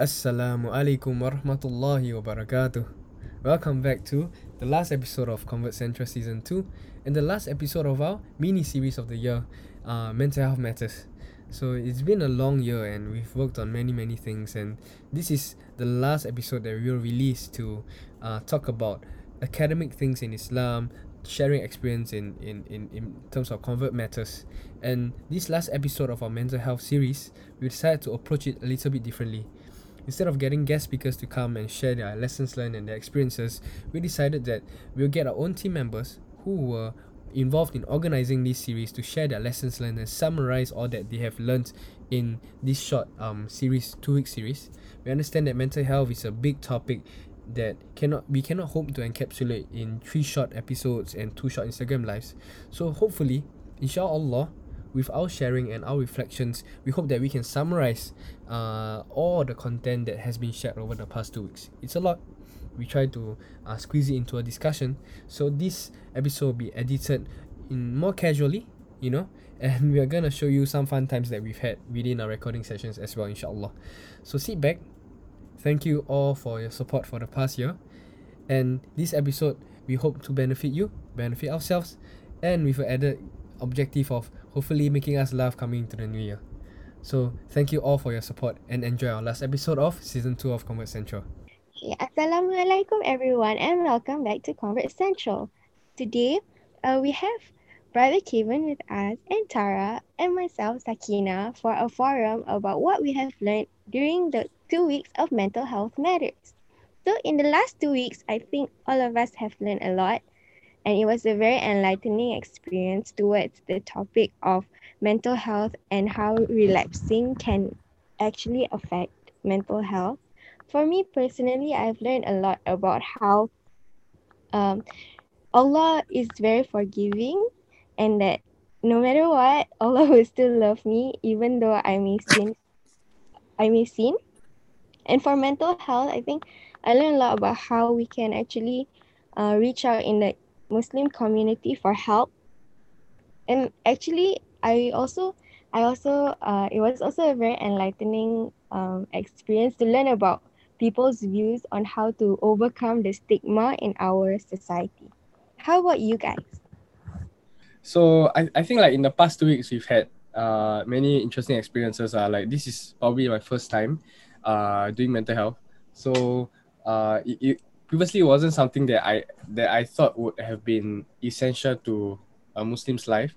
Assalamu alaikum warahmatullahi wabarakatuh. Welcome back to the last episode of Convert Central Season 2 and the last episode of our mini-series of the year, Mental Health Matters. So it's been a long year and we've worked on many things, and this is the last episode that we'll release to talk about academic things in Islam, sharing experience in terms of convert matters. And this last episode of our mental health series, we decided to approach it a little bit differently. Instead of getting guest speakers to come and share their lessons learned and their experiences, we decided that we'll get our own team members who were involved in organizing this series to share their lessons learned and summarize all that they have learned in this short series, 2-week series. We understand that mental health is a big topic that we cannot hope to encapsulate in 3 short episodes and 2 short Instagram lives. So hopefully, inshallah, with our sharing and our reflections, we hope that we can summarize all the content that has been shared over the past 2 weeks. It's a lot. We try to squeeze it into a discussion. So this episode will be edited in more casually, you know, and we are going to show you some fun times that we've had within our recording sessions as well, inshallah. So sit back. Thank you all for your support for the past year. And this episode, we hope to benefit you, benefit ourselves, and with an added objective of hopefully making us laugh coming into the new year. So thank you all for your support and enjoy our last episode of Season 2 of Convert Central. Okay, Assalamualaikum everyone and welcome back to Convert Central. Today, we have Brother Kaven with us and Tara and myself, Sakinah, for a forum about what we have learned during the 2 weeks of Mental Health Matters. So in the last 2 weeks, I think all of us have learned a lot, and it was a very enlightening experience towards the topic of mental health and how relapsing can actually affect mental health. For me personally, I've learned a lot about how Allah is very forgiving and that no matter what, Allah will still love me even though I may sin. And for mental health, I think I learned a lot about how we can actually reach out in the Muslim community for help. And actually, I also it was also a very enlightening experience to learn about people's views on how to overcome the stigma in our society. How about you guys? So I think like in the past 2 weeks, we've had many interesting experiences. Like this is probably my first time doing mental health. So previously, it wasn't something that I thought would have been essential to a Muslim's life.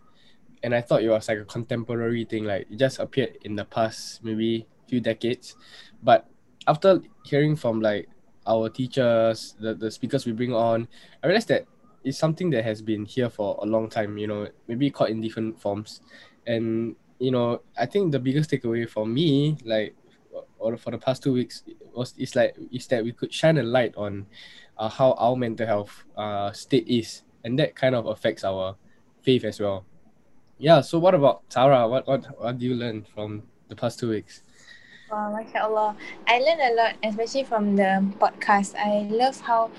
And I thought it was like a contemporary thing, like it just appeared in the past maybe few decades. But after hearing from like our teachers, the speakers we bring on, I realized that it's something that has been here for a long time, you know, maybe caught in different forms. And, you know, I think the biggest takeaway for me, like, or for the past 2 weeks, is that we could shine a light on how our mental health state is, and that kind of affects our faith as well. Yeah. So what about Tara? What do you learn from the past 2 weeks? Wow, mashallah. I learned a lot, especially from the podcast. I love how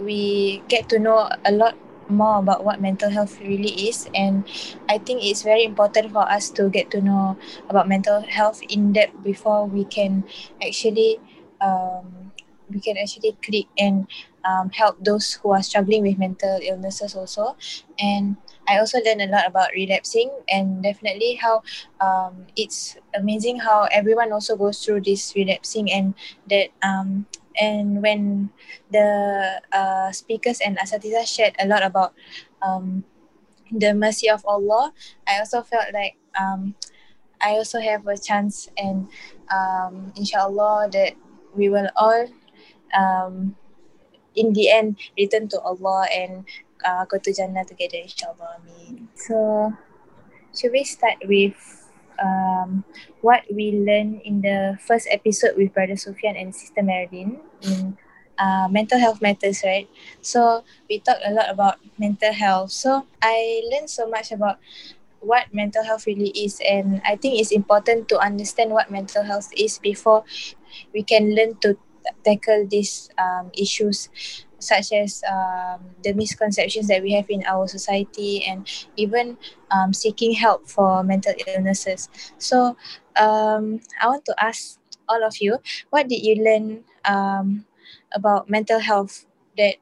we get to know a lot more about what mental health really is, and I think it's very important for us to get to know about mental health in depth before we can actually click and help those who are struggling with mental illnesses also. And I also learned a lot about relapsing, and definitely how it's amazing how everyone also goes through this relapsing, and that and when the speakers and Asatiza shared a lot about the mercy of Allah, I also felt like I also have a chance, and inshallah that we will all in the end return to Allah and go to Jannah together, inshallah. Ameen. So should we start with what we learned in the first episode with Brother Sufyan and Sister Marilyn in Mental Health Matters, right? So we talked a lot about mental health. So I learned so much about what mental health really is, and I think it's important to understand what mental health is before we can learn to tackle these issues, such as the misconceptions that we have in our society, and even seeking help for mental illnesses. So I want to ask all of you, what did you learn about mental health that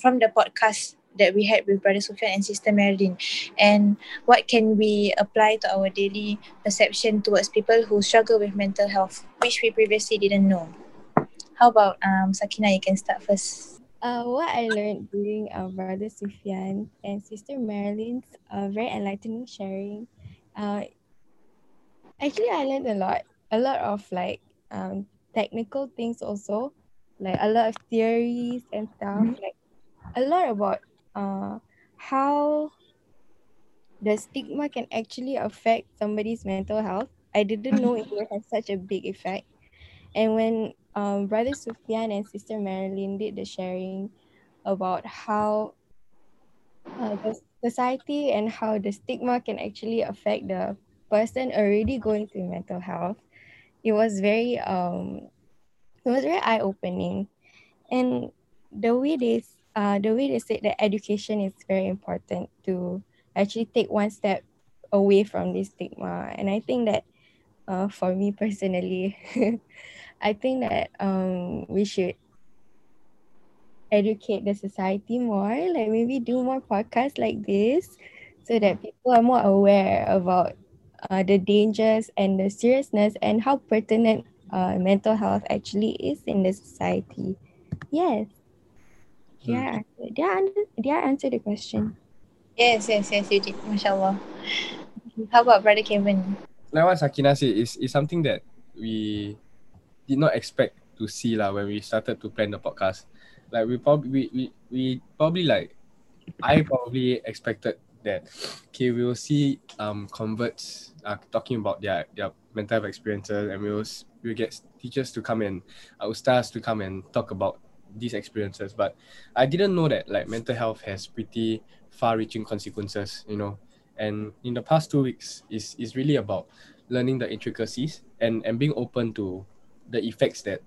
from the podcast that we had with Brother Sufyan and Sister Meredith, and what can we apply to our daily perception towards people who struggle with mental health, which we previously didn't know? How about Sakinah, you can start first. What I learned during Brother Sufyan and Sister Marilyn's very enlightening sharing, actually I learned a lot of like technical things also, like a lot of theories and stuff, like a lot about how the stigma can actually affect somebody's mental health. I didn't know it would have such a big effect. And when Brother Sufyan and Sister Marilyn did the sharing about how the society and how the stigma can actually affect the person already going through mental health, it was very eye-opening. And the way they said that education is very important to actually take one step away from this stigma. And I think that for me personally, I think that we should educate the society more, like maybe do more podcasts like this so that people are more aware about the dangers and the seriousness and how pertinent mental health actually is in the society. Yes. Yeah, did I answer the question? Yes, you did. Mashallah. How about Brother Kaven? Like what Sakinah said, is something that we did not expect to see when we started to plan the podcast. Like I probably expected that we will see converts talking about their mental health experiences, and we'll get teachers to come and ustaz to come and talk about these experiences. But I didn't know that mental health has pretty far-reaching consequences, and in the past 2 weeks is really about learning the intricacies and being open to the effects that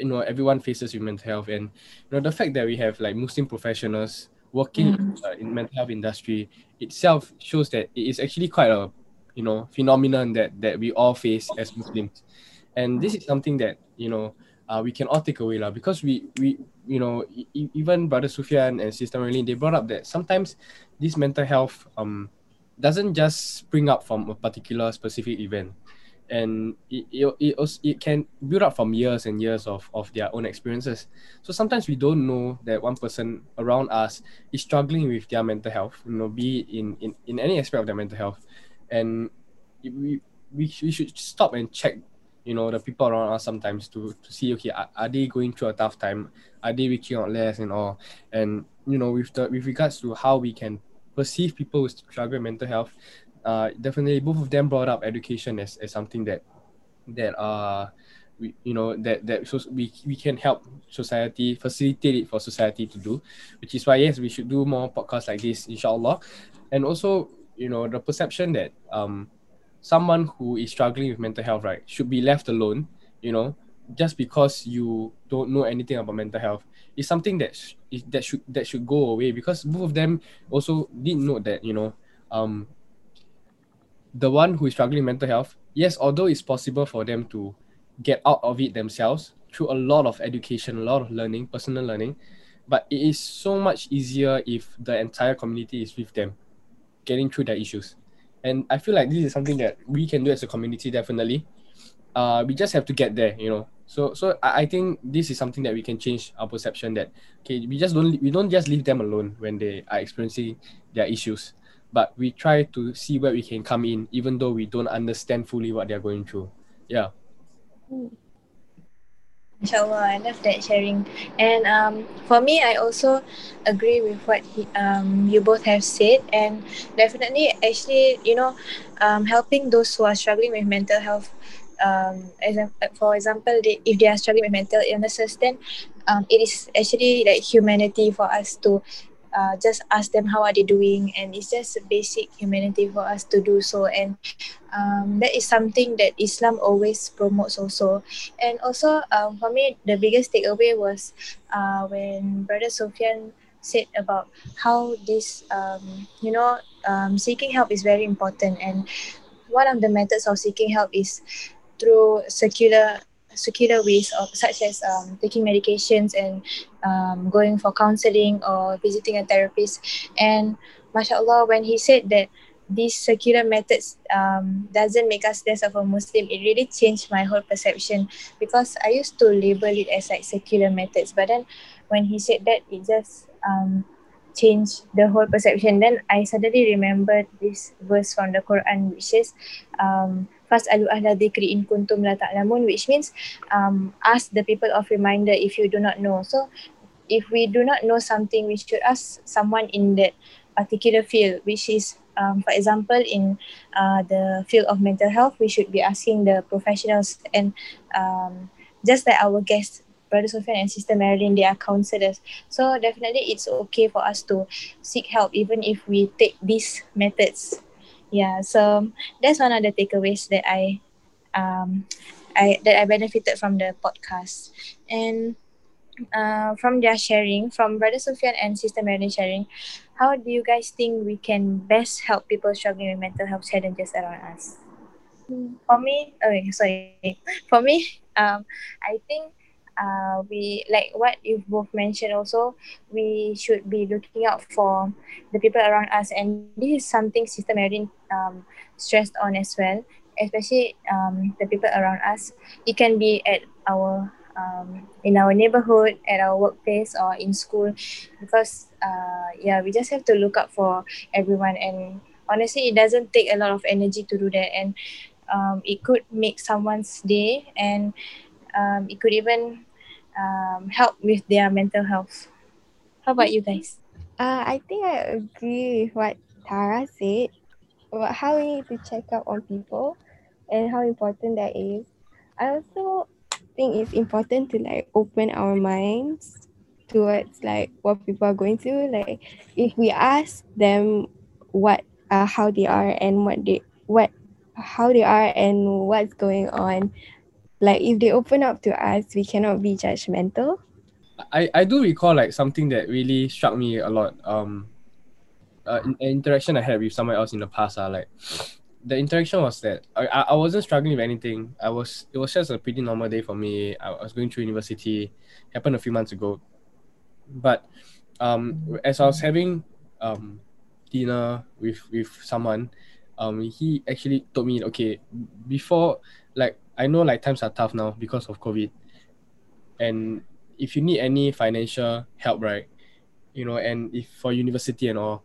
everyone faces with mental health. And the fact that we have Muslim professionals working in mental health industry itself shows that it is actually quite a phenomenon that we all face as Muslims. And this is something that we can all take away because we even Brother Sufyan and Sister Marilyn, they brought up that sometimes this mental health doesn't just spring up from a particular specific event, and it can build up from years and years of their own experiences. So sometimes we don't know that one person around us is struggling with their mental health, be it in any aspect of their mental health. And we should stop and check the people around us sometimes to see, okay, are they going through a tough time? Are they reaching out less and all? And, with regards to how we can perceive people who struggle with mental health, definitely both of them brought up education as something that we can help society, facilitate it for society to do, which is why, yes, we should do more podcasts like this, inshallah. And also, the perception that, someone who is struggling with mental health, should be left alone, just because you don't know anything about mental health, is something that should go away, because both of them also did note that, the one who is struggling with mental health, yes, although it's possible for them to get out of it themselves through a lot of education, a lot of learning, personal learning, but it is so much easier if the entire community is with them, getting through their issues. And I feel like this is something that we can do as a community, definitely. We just have to get there, So I think this is something that we can change our perception that, okay, we don't just leave them alone when they are experiencing their issues, but we try to see where we can come in, even though we don't understand fully what they're going through. Yeah. Inshallah, I love that sharing. And for me, I also agree with what you both have said. And definitely, actually, helping those who are struggling with mental health, for example, if they are struggling with mental illnesses, then it is actually humanity for us to just ask them how are they doing, and it's just basic humanity for us to do so. And that is something that Islam always promotes also. And also for me, the biggest takeaway was when Brother Sufyan said about how this seeking help is very important, and one of the methods of seeking help is through secular ways of, such as taking medications and going for counseling or visiting a therapist. And mashallah, when he said that these secular methods doesn't make us less of a Muslim, it really changed my whole perception, because I used to label it as like secular methods, but then when he said that, it just change the whole perception. Then I suddenly remembered this verse from the Quran, which says فَاسْأَلُوا أَهْلَ الذِّكْرِ إِن كُنْتُمْ لَا تَعْلَمُونَ, which means ask the people of reminder if you do not know. So if we do not know something, we should ask someone in that particular field, which is for example in the field of mental health, we should be asking the professionals. And just like our guests, Brother Sufyan and Sister Marilyn, they are counselors. So definitely it's okay for us to seek help even if we take these methods. Yeah, so that's one of the takeaways that I benefited from the podcast. And from their sharing, from Brother Sufyan and Sister Marilyn sharing, how do you guys think we can best help people struggling with mental health challenges around us? For me, I think we, like what you've both mentioned also, we should be looking out for the people around us. And this is something Sister Meredith stressed on as well, especially the people around us. It can be at our in our neighborhood, at our workplace, or in school, because we just have to look out for everyone. And honestly, it doesn't take a lot of energy to do that, and it could make someone's day, and it could even help with their mental health. How about you guys? I think I agree with what Tara said about how we need to check up on people and how important that is. I also think it's important to like open our minds towards like what people are going through. Like if we ask them what's going on, like if they open up to us, we cannot be judgmental. I do recall like something that really struck me a lot. An interaction I had with someone else in the past. Like the interaction was that I wasn't struggling with anything. It was just a pretty normal day for me. I was going through university. Happened a few months ago, but as I was having dinner with someone, he actually told me, okay, before, like, I know like times are tough now because of COVID, and if you need any financial help, right, you know, and if for university and all,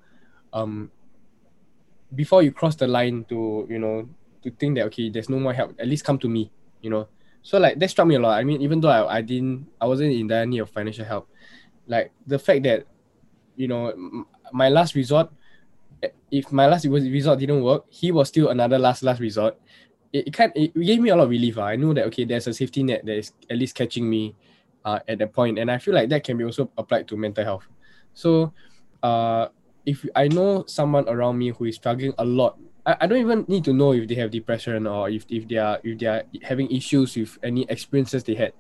before you cross the line to, you know, to think that, okay, there's no more help, at least come to me, you know. So like that struck me a lot. I mean, even though I wasn't in dire need of financial help, like the fact that, you know, my last resort, if my last resort didn't work, he was still another last resort. It gave me a lot of relief. I know that, okay, there's a safety net that is at least catching me at that point. And I feel like that can be also applied to mental health. So if I know someone around me who is struggling a lot, I don't even need to know if they have depression or if they are having issues with any experiences they had,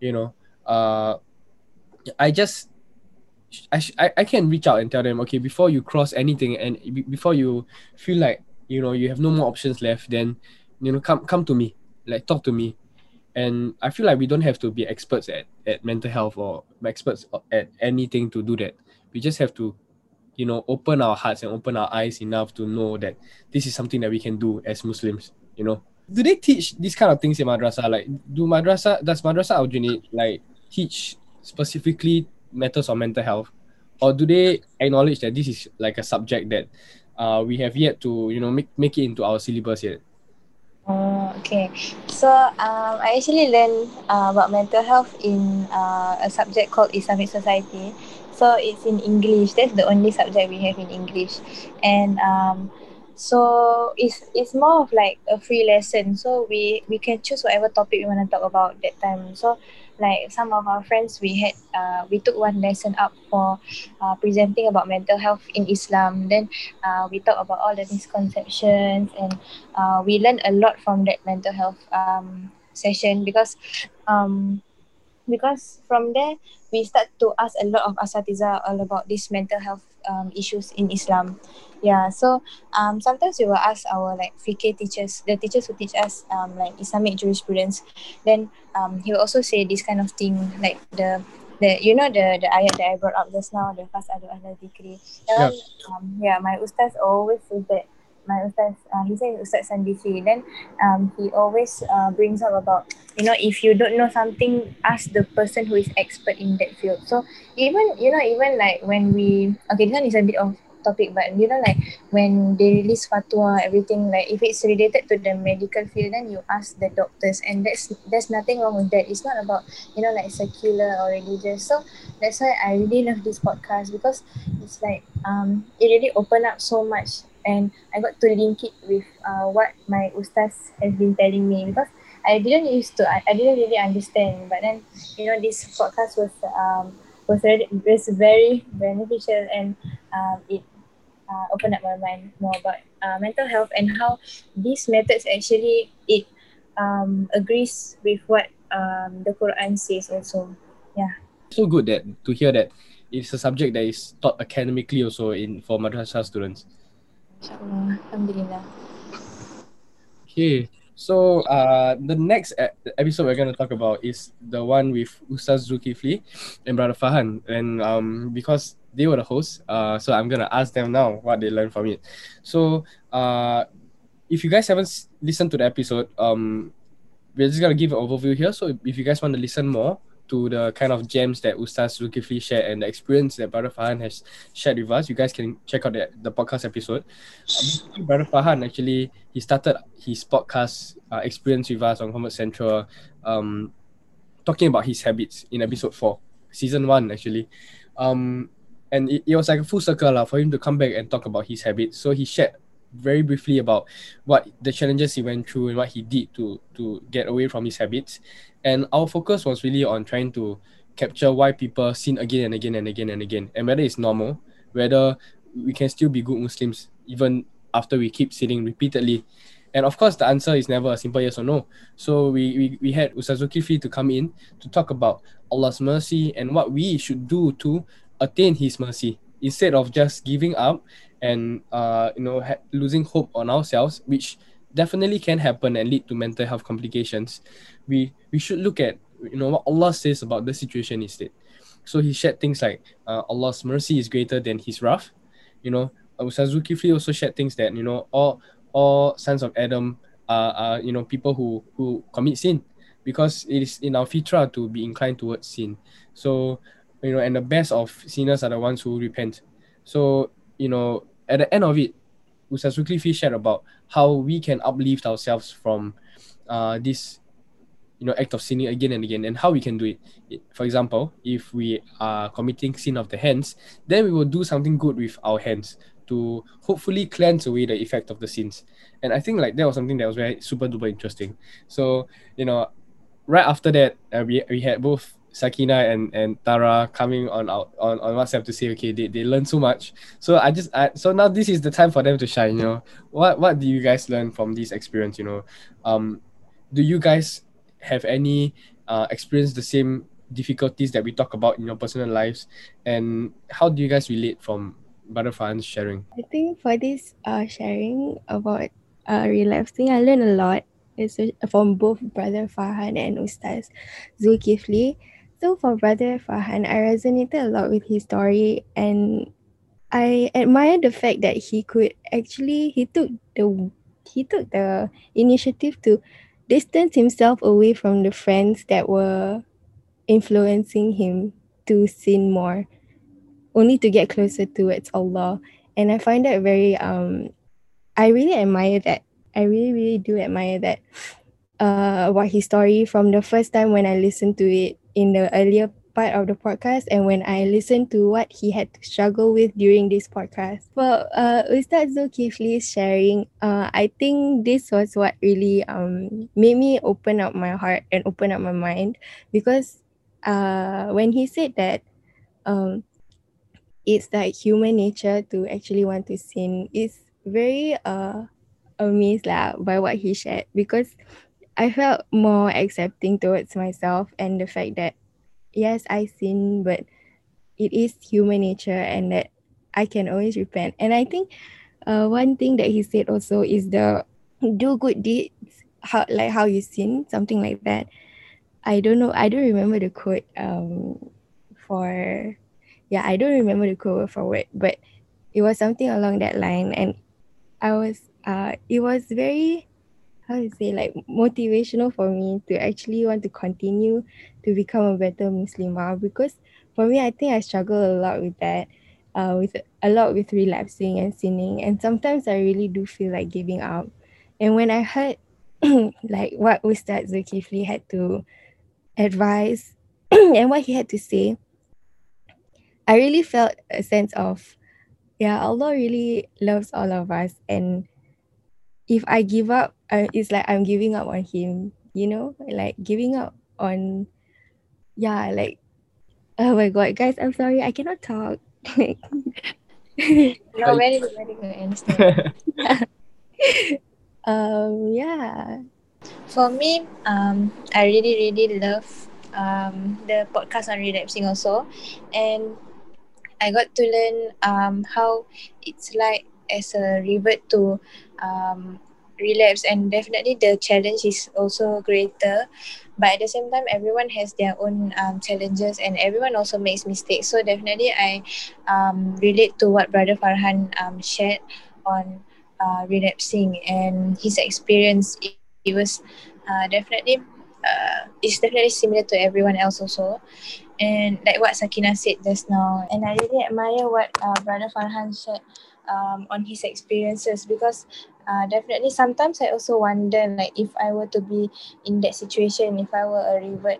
you know. I can reach out and tell them, okay, before you cross anything and before you feel like, you know, you have no more options left, then, you know, come to me, like talk to me. And I feel like we don't have to be experts at mental health or experts at anything to do that. We just have to, you know, open our hearts and open our eyes enough to know that this is something that we can do as Muslims, you know. Do they teach these kind of things in madrasa? Like, does madrasa Aljunid like teach specifically matters of mental health, or do they acknowledge that this is like a subject that we have yet to, you know, make it into our syllabus yet? Okay. So I actually learned about mental health in a subject called Islamic Society. So it's in English. That's the only subject we have in English. And so it's more of like a free lesson. So we can choose whatever topic we want to talk about that time. So like some of our friends, we took one lesson up for presenting about mental health in Islam. Then we talked about all the misconceptions, and we learned a lot from that mental health session, because because from there we start to ask a lot of asatiza all about these mental health issues in Islam. Yeah, so sometimes we will ask our like fiqh teachers, the teachers who teach us like Islamic jurisprudence. Then he will also say this kind of thing, like the you know the ayat that I brought up just now, the fas'alu ahla dhikri. Yeah. Yeah, my ustaz always says that. My ustaz, he says Ustaz Sandishi. Then he always brings up about, you know, if you don't know something, ask the person who is expert in that field. So even, you know, even like when we, okay, this one is a bit of topic, but you know, like when they release fatwa, everything, like if it's related to the medical field, then you ask the doctors, and there's nothing wrong with that. It's not about, you know, like secular or religious. So that's why I really love this podcast, because it's like it really opened up so much. And I got to link it with what my ustaz has been telling me, because I didn't used to, I didn't really understand. But then, you know, this podcast was very beneficial, and it opened up my mind more about mental health and how these methods actually it agrees with what the Quran says also. Yeah. So good that to hear that it's a subject that is taught academically also in for madrasa students. InsyaAllah. Alhamdulillah. Okay. So, the next episode we're going to talk about is the one with Ustaz Zulkifli and Brother Farhan. And because they were the hosts, so I'm going to ask them now what they learned from it. So, if you guys haven't listened to the episode, we're just going to give an overview here. So, if you guys want to listen more to the kind of gems that Ustaz Zulkifli shared and the experience that Brother Farhan has shared with us, you guys can check out the podcast episode. Brother Farhan actually, he started his podcast experience with us on Convert Central, talking about his habits in episode 4, season 1 actually. And it was like a full circle for him to come back and talk about his habits. So he shared very briefly about what the challenges he went through and what he did to get away from his habits. And our focus was really on trying to capture why people sin again and again and again and again, and whether it's normal, whether we can still be good Muslims even after we keep sinning repeatedly. And of course, the answer is never a simple yes or no. So we had Ustaz Zulkifli to come in to talk about Allah's mercy and what we should do to attain His mercy, instead of just giving up and you know, losing hope on ourselves, which definitely can happen and lead to mental health complications. We should look at, you know, what Allah says about the situation instead. So he shared things like Allah's mercy is greater than His wrath. You know, Ustaz Zulkifli also shared things that, you know, all sons of Adam are you know, people who commit sin, because it is in our fitrah to be inclined towards sin. So, you know, and the best of sinners are the ones who repent. So, you know, at the end of it, Ustaz Zulkifli shared about how we can uplift ourselves from this, you know, act of sinning again and again, and how we can do it. For example, if we are committing sin of the hands, then we will do something good with our hands to hopefully cleanse away the effect of the sins. And I think like that was something that was very super duper interesting. So, you know, right after that, we had both Sakinah and Tara coming on WhatsApp to say, okay, they learned so much. So so now this is the time for them to shine, you know. What do you guys learn from this experience, you know? Do you guys have any experience the same difficulties that we talk about in your personal lives? And how do you guys relate from Brother Farhan's sharing? I think for this sharing about relapsing, I learned a lot. It's from both Brother Farhan and Ustaz Zulkifli. So for Brother Farhan, I resonated a lot with his story, and I admire the fact that he could actually, he took the initiative to distance himself away from the friends that were influencing him to sin more, only to get closer towards Allah. And I find that very, I really admire that. I really, really do admire that about his story, from the first time when I listened to it in the earlier part of the podcast, and when I listened to what he had to struggle with during this podcast. Well, Ustaz Zulkifli's sharing, I think this was what really made me open up my heart and open up my mind, because when he said that it's like human nature to actually want to sin, it's very amazed by what he shared, because I felt more accepting towards myself and the fact that yes, I sin, but it is human nature, and that I can always repent. And I think one thing that he said also is the do good deeds, how you sin, something like that. I don't know. I don't remember the quote I don't remember the quote word for word, but it was something along that line. And I was, it was very, motivational for me to actually want to continue to become a better Muslimah, because for me, I think I struggle a lot with that, with relapsing and sinning. And sometimes I really do feel like giving up. And when I heard what Ustaz Zulkifli had to advise and what he had to say, I really felt a sense of, Allah really loves all of us. And if I give up, it's like I'm giving up on him, giving up on, oh my God, guys, I'm sorry, I cannot talk. No, very good, very good. I understand. For me, I really love the podcast on relapsing also, and I got to learn how it's like as a revert to relapse, and definitely the challenge is also greater, but at the same time everyone has their own challenges, and everyone also makes mistakes. So definitely I relate to what Brother Farhan shared on relapsing and his experience. It was it's definitely similar to everyone else also, and like what Sakinah said just now. And I really admire what Brother Farhan shared on his experiences, because definitely sometimes I also wonder, if I were to be in that situation, if I were a revert,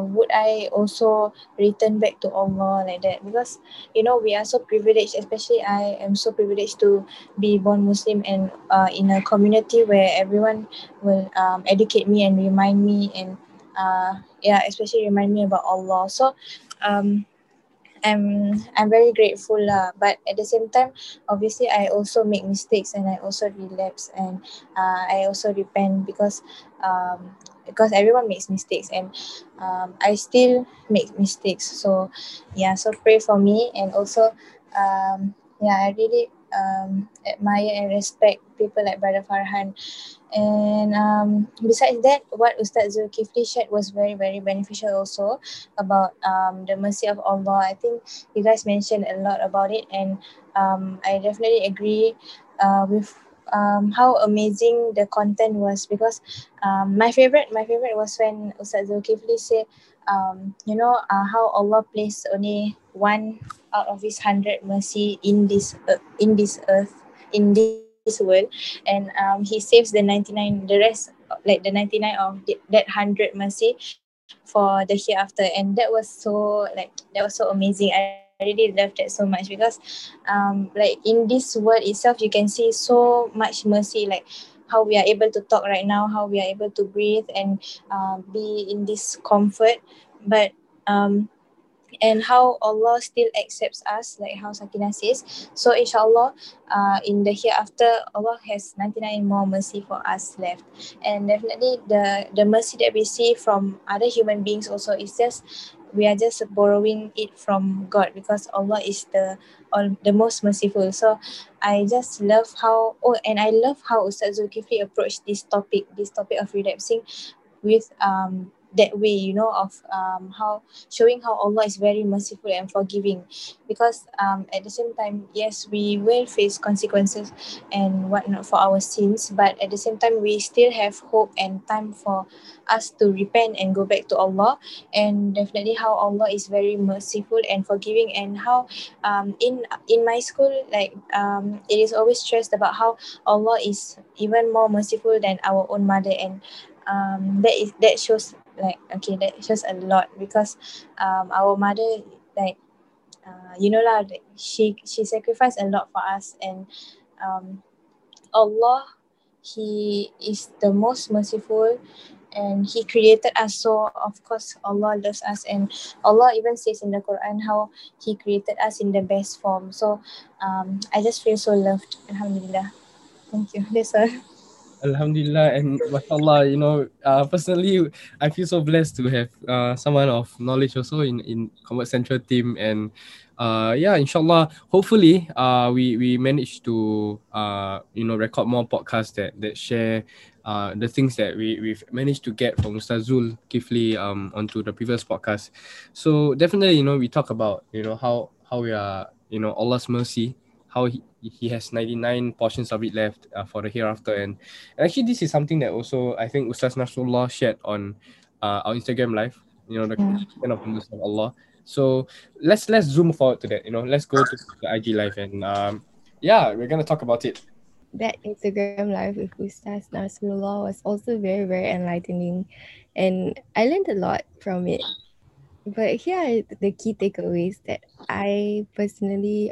would I also return back to Allah like that? Because we are so privileged, especially I am so privileged to be born Muslim and in a community where everyone will educate me and remind me, and especially remind me about Allah. So I'm very grateful lah. But at the same time, obviously I also make mistakes, and I also relapse, and I also repent, because everyone makes mistakes, and I still make mistakes. So so pray for me. And also I really admire and respect people like Brother Farhan. And besides that, what Ustaz Zulkifli shared was very beneficial also about the mercy of Allah. I think you guys mentioned a lot about it, and I definitely agree with how amazing the content was, because my favorite was when Ustaz Zulkifli said how Allah placed only 1 out of his 100 mercy in this world, and he saves the 99, the rest, the 99 of that 100 mercy for the hereafter. And that was so amazing. I really love that so much, because in this world itself you can see so much mercy, how we are able to talk right now, how we are able to breathe and be in this comfort, but and how Allah still accepts us, how Sakinah says. So inshallah, in the hereafter, Allah has 99 more mercy for us left. And definitely the mercy that we see from other human beings also is just, we are just borrowing it from God, because Allah is the most merciful. So I just love how, I love how Ustaz Zulkifli approached this topic of relapsing with that way, of how showing how Allah is very merciful and forgiving, because at the same time, yes, we will face consequences and whatnot for our sins, but at the same time we still have hope and time for us to repent and go back to Allah. And definitely how Allah is very merciful and forgiving, and how in my school it is always stressed about how Allah is even more merciful than our own mother, and that shows a lot, because our mother she sacrificed a lot for us, and Allah, he is the most merciful, and he created us, so of course Allah loves us. And Allah even says in the Quran how he created us in the best form. So I just feel so loved, alhamdulillah. Thank you, that's all. Alhamdulillah, and mashallah, personally, I feel so blessed to have someone of knowledge also in Convert Central team, and inshallah, hopefully, we manage to record more podcasts that share the things that we've managed to get from Ustaz Zulkifli onto the previous podcast. So definitely, we talk about how we are, Allah's mercy, how he has 99 portions of it left for the hereafter. And actually, this is something that also I think Ustaz Nasrullah shared on our Instagram live, the kind of goodness of Allah. So let's zoom forward to that, let's go to the IG live, and we're going to talk about it. That Instagram live with Ustaz Nasrullah was also very, very enlightening, and I learned a lot from it. But here are the key takeaways that I personally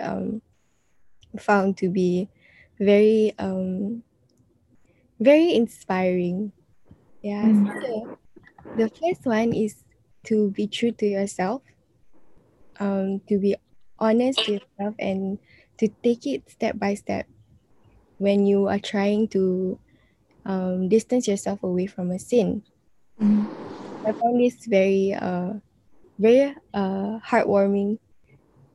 found to be very, very inspiring. Yeah. Mm-hmm. So the first one is to be true to yourself, to be honest to yourself, and to take it step by step when you are trying to distance yourself away from a sin. Mm-hmm. I found this very, very heartwarming,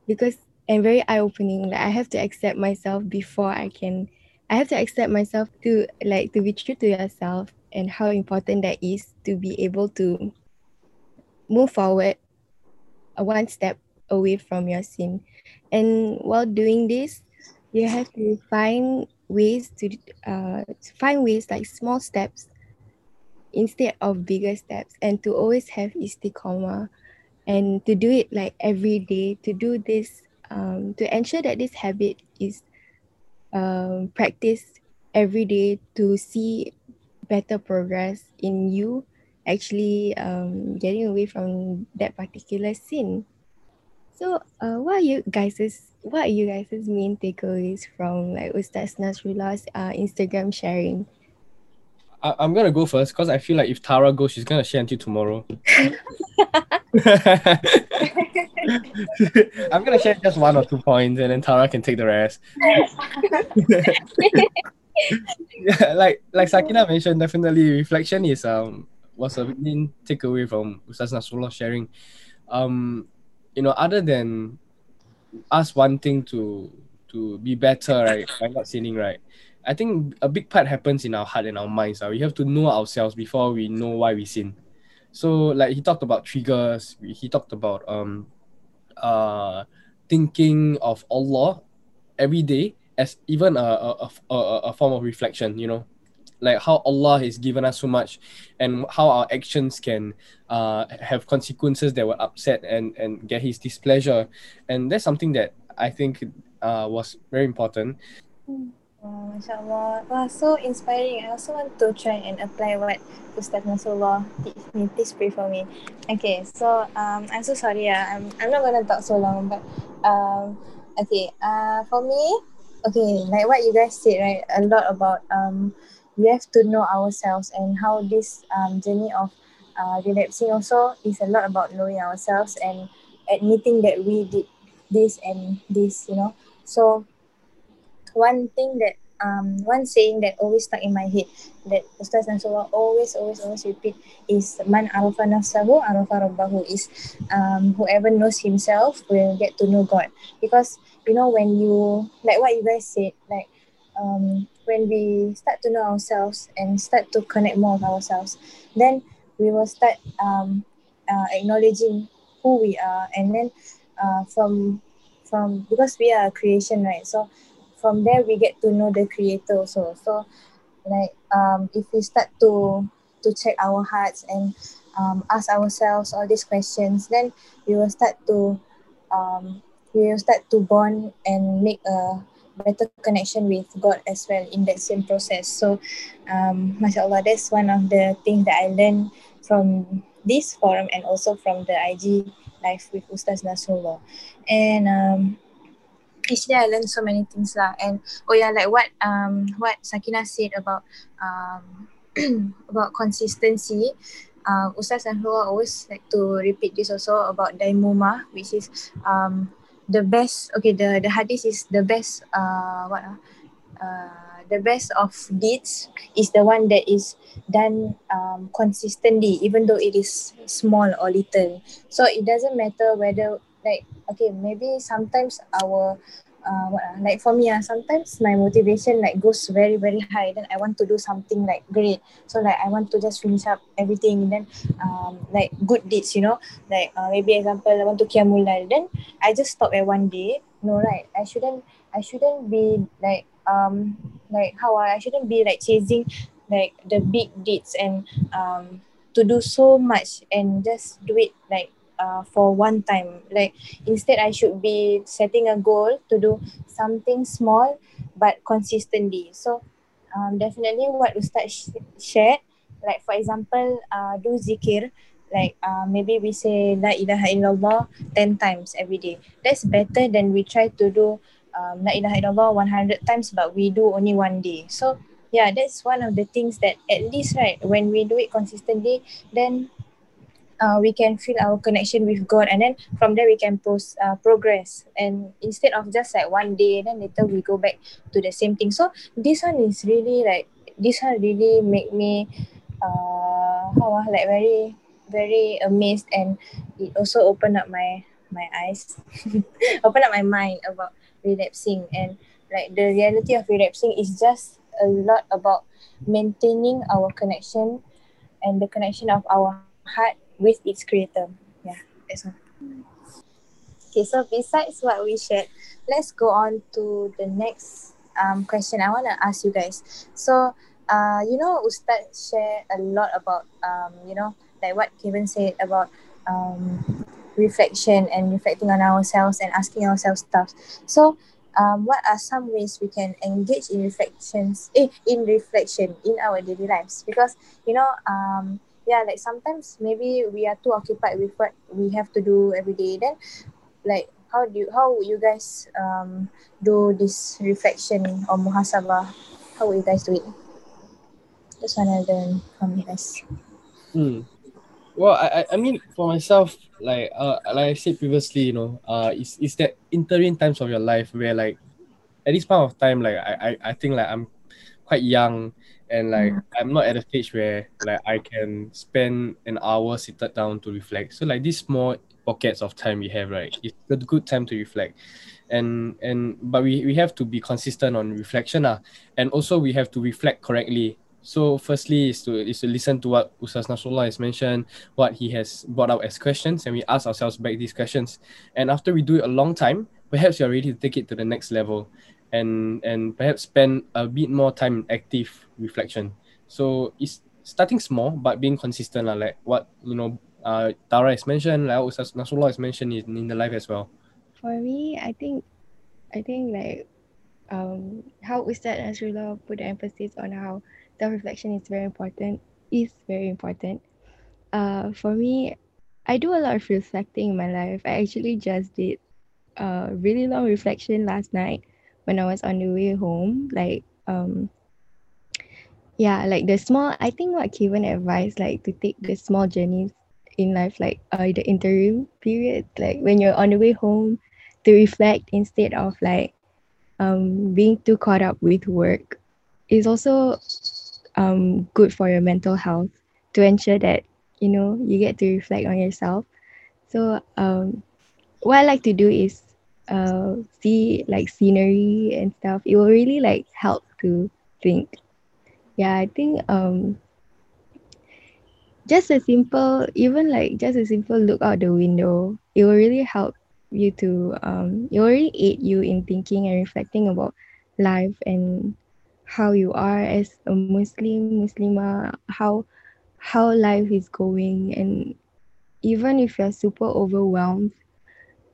because and very eye-opening. Like, I have to accept myself before I have to accept myself to be true to yourself, and how important that is to be able to move forward one step away from your sin. And while doing this, you have to find ways like small steps instead of bigger steps, and to always have istiqamah, and to do it like every day, to do this, to ensure that this habit is practiced every day, to see better progress in you actually getting away from that particular sin. So what are you guys' main takeaways from like Ustaz Nasrullah's Instagram sharing? I'm going to go first, because I feel like if Tara goes, she's going to share until tomorrow. I'm going to share just 1 or 2 points, and then Tara can take the rest. Yeah, like Sakinah mentioned, definitely reflection is was a main takeaway from Ustaz Nasrullah sharing. Other than us wanting to be better, right, by not sinning, right, I think a big part happens in our heart and our minds. We have to know ourselves before we know why we sin. So like he talked about triggers, he talked about thinking of Allah every day as even a form of reflection, like how Allah has given us so much, and how our actions can have consequences that will upset and get his displeasure. And that's something that I think was very important. Oh, mashallah. Wow, so inspiring. I also want to try and apply what Ustaz Nasrullah teach me. Please pray for me. Okay, so I'm so sorry. I'm not gonna talk so long, but for me, okay, like what you guys said, right? A lot about we have to know ourselves, and how this journey of relapsing also is a lot about knowing ourselves and admitting that we did this and this, so. One thing that, one saying that always stuck in my head, that Ustaz Nasrullah always repeat, is "Man arafa nafsahu arafa rabbahu," is whoever knows himself will get to know God. Because when you, like what you guys said, like when we start to know ourselves and start to connect more with ourselves, then we will start acknowledging who we are, and then from because we are a creation, right? So from there, we get to know the Creator also. So, like, if we start to check our hearts and ask ourselves all these questions, then we will start to bond and make a better connection with God as well in that same process. So, mashallah, that's one of the things that I learned from this forum, and also from the IG live with Ustaz Nasrullah. And actually, I learned so many things lah, and like what Sakinah said about about consistency. Ustaz Nasrullah always like to repeat this also about daimumah, which is the best. Okay, the hadith is the best. the best of deeds is the one that is done consistently, even though it is small or little. So it doesn't matter whether, like, okay, maybe sometimes our like for me, sometimes my motivation like goes very, very high. Then I want to do something like great. So like I want to just finish up everything. Then like good deeds, you know, like maybe example I want to Qiyamullah. Then I just stop at one day. No, right? I shouldn't be like how I shouldn't be like chasing like the big deeds and to do so much and just do it like. For one time, like instead I should be setting a goal to do something small but consistently. So definitely what Ustaz shared, like for example do zikir, like maybe we say La ilaha illallah 10 times every day. That's better than we try to do La ilaha illallah 100 times but we do only one day. So yeah, that's one of the things that at least, right, when we do it consistently, then we can feel our connection with God, and then from there we can progress. And instead of just like one day, then later we go back to the same thing. So this one is really like, this one really make me like very, very amazed, and it also opened up my eyes, opened up my mind about relapsing, and like the reality of relapsing is just a lot about maintaining our connection and the connection of our heart with its creator. Yeah, that's all. Okay, so besides what we shared, let's go on to the next question I want to ask you guys. So, you know, Ustaz shared a lot about, you know, like what Kaven said about reflection and reflecting on ourselves and asking ourselves stuff. So, what are some ways we can engage in reflection in our daily lives? Because, you know, yeah, like sometimes maybe we are too occupied with what we have to do every day. Then, like, how you guys do this reflection or muhasabah? How would you guys do it? Just wanna learn from you guys. Well, I mean for myself, like I said previously, you know, it's that interim times of your life where, like, at this point of time, like I think like I'm quite young. And like I'm not at a stage where like I can spend an hour seated down to reflect. So like these small pockets of time we have, right? It's a good time to reflect, but we have to be consistent on reflection, and also we have to reflect correctly. So firstly is to listen to what Ustaz Nasrullah has mentioned, what he has brought out as questions, and we ask ourselves back these questions. And after we do it a long time, perhaps you're ready to take it to the next level. And perhaps spend a bit more time in active reflection. So it's starting small but being consistent, like what, you know, Tara has mentioned, like Ustaz Nasrullah has mentioned in the live as well. For me, I think like how Ustaz Nasrullah put the emphasis on how self-reflection is very important. For me, I do a lot of reflecting in my life. I actually just did a really long reflection last night when I was on the way home, like, like the small, I think what Kaven advised, like to take the small journeys in life, like the interim period, like when you're on the way home, to reflect instead of like being too caught up with work. Is also good for your mental health to ensure that, you know, you get to reflect on yourself. So what I like to do is see like scenery and stuff. It will really like help to think. Yeah, I think just a simple look out the window, it will really help you to it will really aid you in thinking and reflecting about life and how you are as a Muslimah, how life is going. And even if you're super overwhelmed,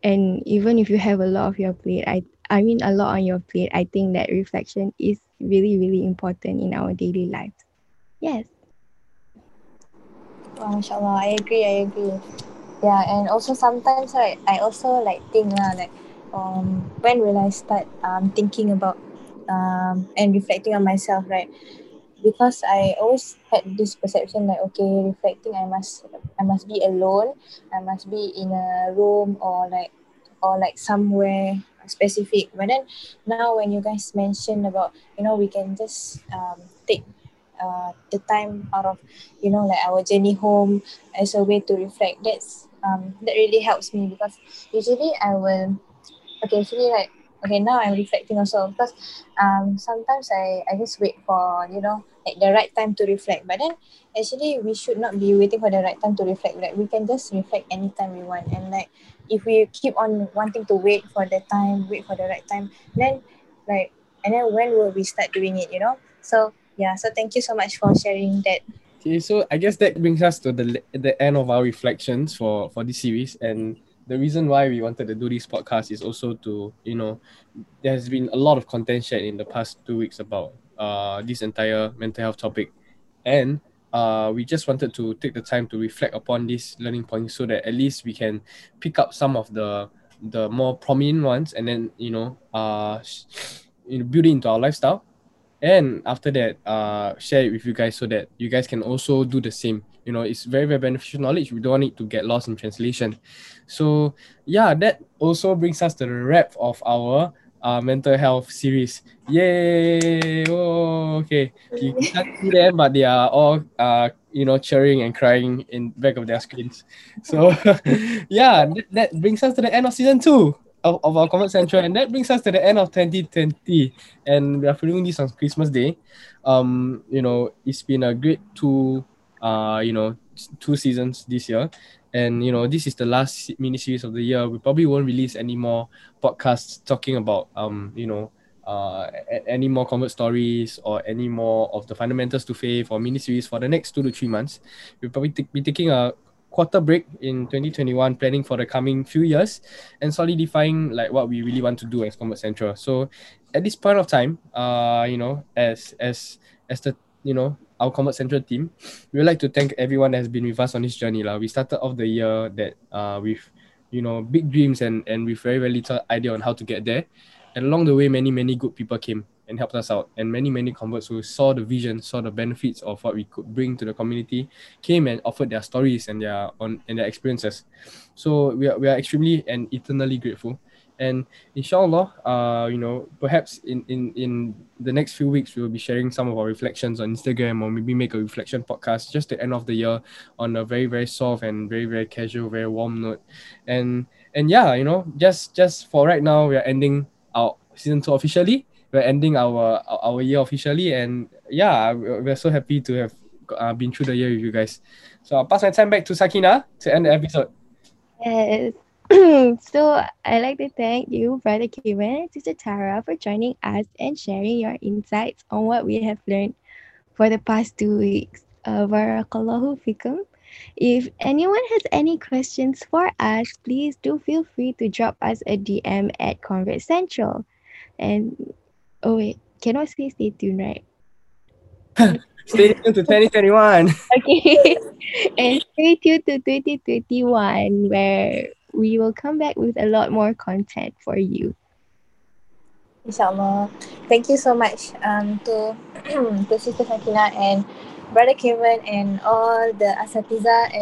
and even if you have a lot of your plate, I mean a lot on your plate, I think that reflection is really, really important in our daily lives. Yes. Wow, mashallah, I agree. Yeah, and also sometimes, right, I also like think like when will I start thinking about and reflecting on myself, right? Because I always had this perception like, okay, reflecting, I must be alone, I must be in a room or like or like somewhere specific. But then now when you guys mentioned about, you know, we can just take the time out of, you know, like our journey home as a way to reflect, that's that really helps me, because usually I will, now I'm reflecting also, because sometimes I just wait for, you know, like the right time to reflect. But then actually we should not be waiting for the right time to reflect. Like we can just reflect anytime we want. And like if we keep on wanting to wait for the right time, then when will we start doing it, you know? So yeah, so thank you so much for sharing that. Okay, so I guess that brings us to the end of our reflections for this series. And the reason why we wanted to do this podcast is also to, you know, there's been a lot of content shared in the past 2 weeks about this entire mental health topic. And we just wanted to take the time to reflect upon these learning points so that at least we can pick up some of the more prominent ones and then, build it into our lifestyle. And after that, share it with you guys so that you guys can also do the same. You know, it's very, very beneficial knowledge. We don't need to get lost in translation. So yeah, that also brings us to the wrap of our mental health series. Yay! Oh, okay. You can't see them, but they are all, cheering and crying in back of their screens. So yeah, that brings us to the end of season 2. Of our Convert Central, and that brings us to the end of 2020, and we are filming this on Christmas Day. It's been a great two seasons this year, and you know, this is the last mini series of the year. We probably won't release any more podcasts talking about any more convert stories or any more of the fundamentals to faith or mini series for the next 2 to 3 months. We'll probably be taking a quarter break in 2021, planning for the coming few years and solidifying like what we really want to do as Convert Central. So at this point of time, our Convert Central team, we would like to thank everyone that has been with us on this journey. We started off the year that with big dreams and with very, very little idea on how to get there. And along the way, many, many good people came and helped us out. And many, many converts who saw the vision, saw the benefits of what we could bring to the community, came and offered their stories and their experiences. So we are extremely and eternally grateful. And inshallah, perhaps in the next few weeks, we will be sharing some of our reflections on Instagram, or maybe make a reflection podcast just at the end of the year on a very, very soft and very, very casual, very warm note. And yeah, just for right now, we are ending our season 2 officially. We're ending our year officially, and yeah, we're so happy to have been through the year with you guys. So I'll pass my time back to Sakinah to end the episode. Yes. So I'd like to thank you, Brother Kaven and Sister Tara, for joining us and sharing your insights on what we have learned for the past 2 weeks. Barakallahu fikum. If anyone has any questions for us, please do feel free to drop us a DM at Convert Central. And cannot say stay tuned, right? Stay tuned to 2021. Okay. And stay tuned to 2021, where we will come back with a lot more content for you. Inshallah. Thank you so much to Sister Sakinah and Brother Kaven and all the Asatiza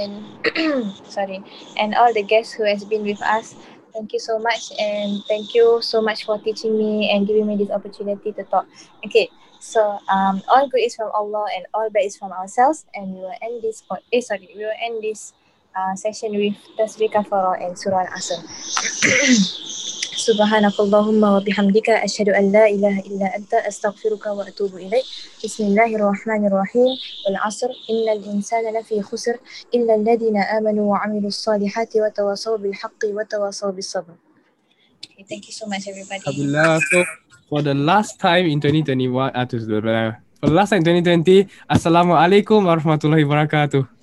and all the guests who has been with us. Thank you so much, and thank you so much for teaching me and giving me this opportunity to talk. Okay, so all good is from Allah and all bad is from ourselves, and we will end this session with Tasbih Kafarah and Surah Al-Asr. Subhanakallahumma wa bihamdika ashhadu an la ilaha illa anta astaghfiruka wa atubu ilaik. Bismillahirrahmanirrahim. Wal asr innal insana lafi khusr illa alladhina amanu wa amilus salihati wa tawasaw bil haqqi wa tawasaw bis sabr. Thank you so much, everybody. So for the last time in 2020, assalamualaikum warahmatullahi wabarakatuh.